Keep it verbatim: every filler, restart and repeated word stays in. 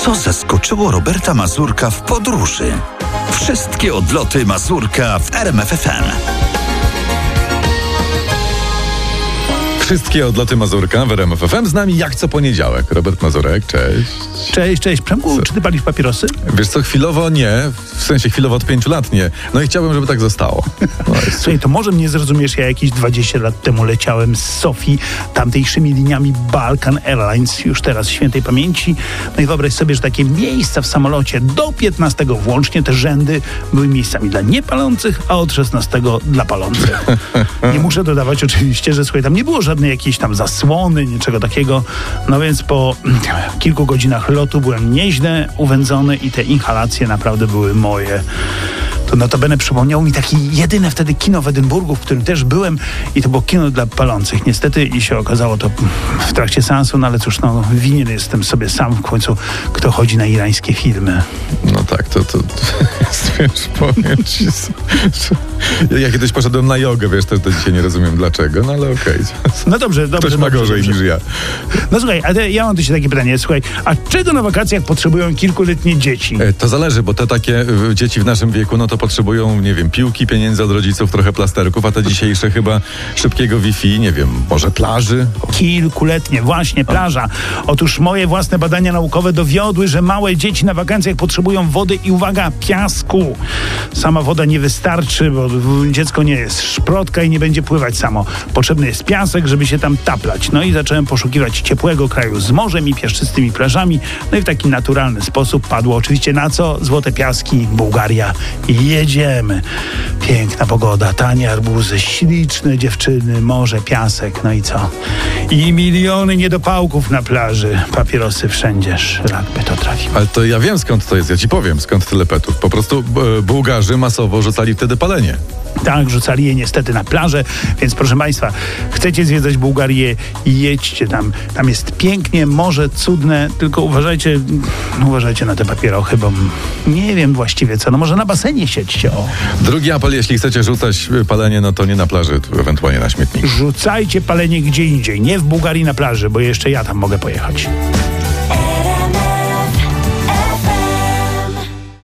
co zaskoczyło Roberta Mazurka w podróży. Wszystkie odloty Mazurka w R M F F M. Wszystkie odloty Mazurka w R M F F M. Z nami jak co poniedziałek. Robert Mazurek, cześć. Cześć, cześć. Przemku, co? Czy ty palisz papierosy? Wiesz co, chwilowo nie. W sensie chwilowo od pięciu lat nie. No i chciałbym, żeby tak zostało. No słuchaj, to może mnie zrozumiesz. Ja jakieś dwadzieścia lat temu leciałem z Sofii tamtejszymi liniami Balkan Airlines, już teraz świętej pamięci. No i wyobraź sobie, że takie miejsca w samolocie do piętnastego włącznie, te rzędy były miejscami dla niepalących, a od szesnastego dla palących. Nie muszę dodawać oczywiście, że słuchaj, tam nie było żadnych jakieś tam zasłony, niczego takiego. No więc po kilku godzinach lotu byłem nieźle uwędzony i te inhalacje naprawdę były moje. To notabene przypomniało mi takie jedyne wtedy kino w Edynburgu, w którym też byłem, i to było kino dla palących. Niestety i się okazało to w trakcie seansu, no ale cóż, no winien jestem sobie sam w końcu, kto chodzi na irańskie filmy. No tak, to, to, to jest, wiesz, powiem ci, że ja kiedyś poszedłem na jogę, wiesz, to, to dzisiaj nie rozumiem dlaczego, no ale okej. Okay. No dobrze, dobrze. Ktoś ma gorzej dobrze. niż ja. No słuchaj, a te, ja mam dzisiaj takie pytanie, słuchaj, a czego na wakacjach potrzebują kilkuletnie dzieci? To zależy, bo te takie dzieci w naszym wieku, no to potrzebują, nie wiem, piłki, pieniędzy od rodziców, trochę plasterków, a te dzisiejsze chyba szybkiego Wi-Fi, nie wiem, może plaży? Kilkuletnie, właśnie, plaża. Otóż moje własne badania naukowe dowiodły, że małe dzieci na wakacjach potrzebują wody i, uwaga, piasku. Sama woda nie wystarczy, bo dziecko nie jest szprotka i nie będzie pływać samo. Potrzebny jest piasek, żeby się tam taplać. No i zacząłem poszukiwać ciepłego kraju z morzem i piaszczystymi plażami. No i w taki naturalny sposób padło oczywiście na co? Złote Piaski, Bułgaria i jedziemy. Piękna pogoda, tanie arbuzy, śliczne dziewczyny, morze, piasek, no i co? I miliony niedopałków na plaży, papierosy wszędzie, szlak by to trafił. Ale to ja wiem, skąd to jest, ja ci powiem, skąd tyle petów. Po prostu e, Bułgarzy masowo rzucali wtedy palenie. Tak, rzucali je niestety na plażę, więc proszę państwa, chcecie zwiedzać Bułgarię i jedźcie tam. Tam jest pięknie, morze cudne, tylko uważajcie, uważajcie na te papierochy, bo nie wiem właściwie co, no może na basenie siedźcie, o. Drugi apel, jeśli chcecie rzucać palenie, no to nie na plaży, ewentualnie na śmietniku. Rzucajcie palenie gdzie indziej, nie w Bułgarii na plaży, bo jeszcze ja tam mogę pojechać.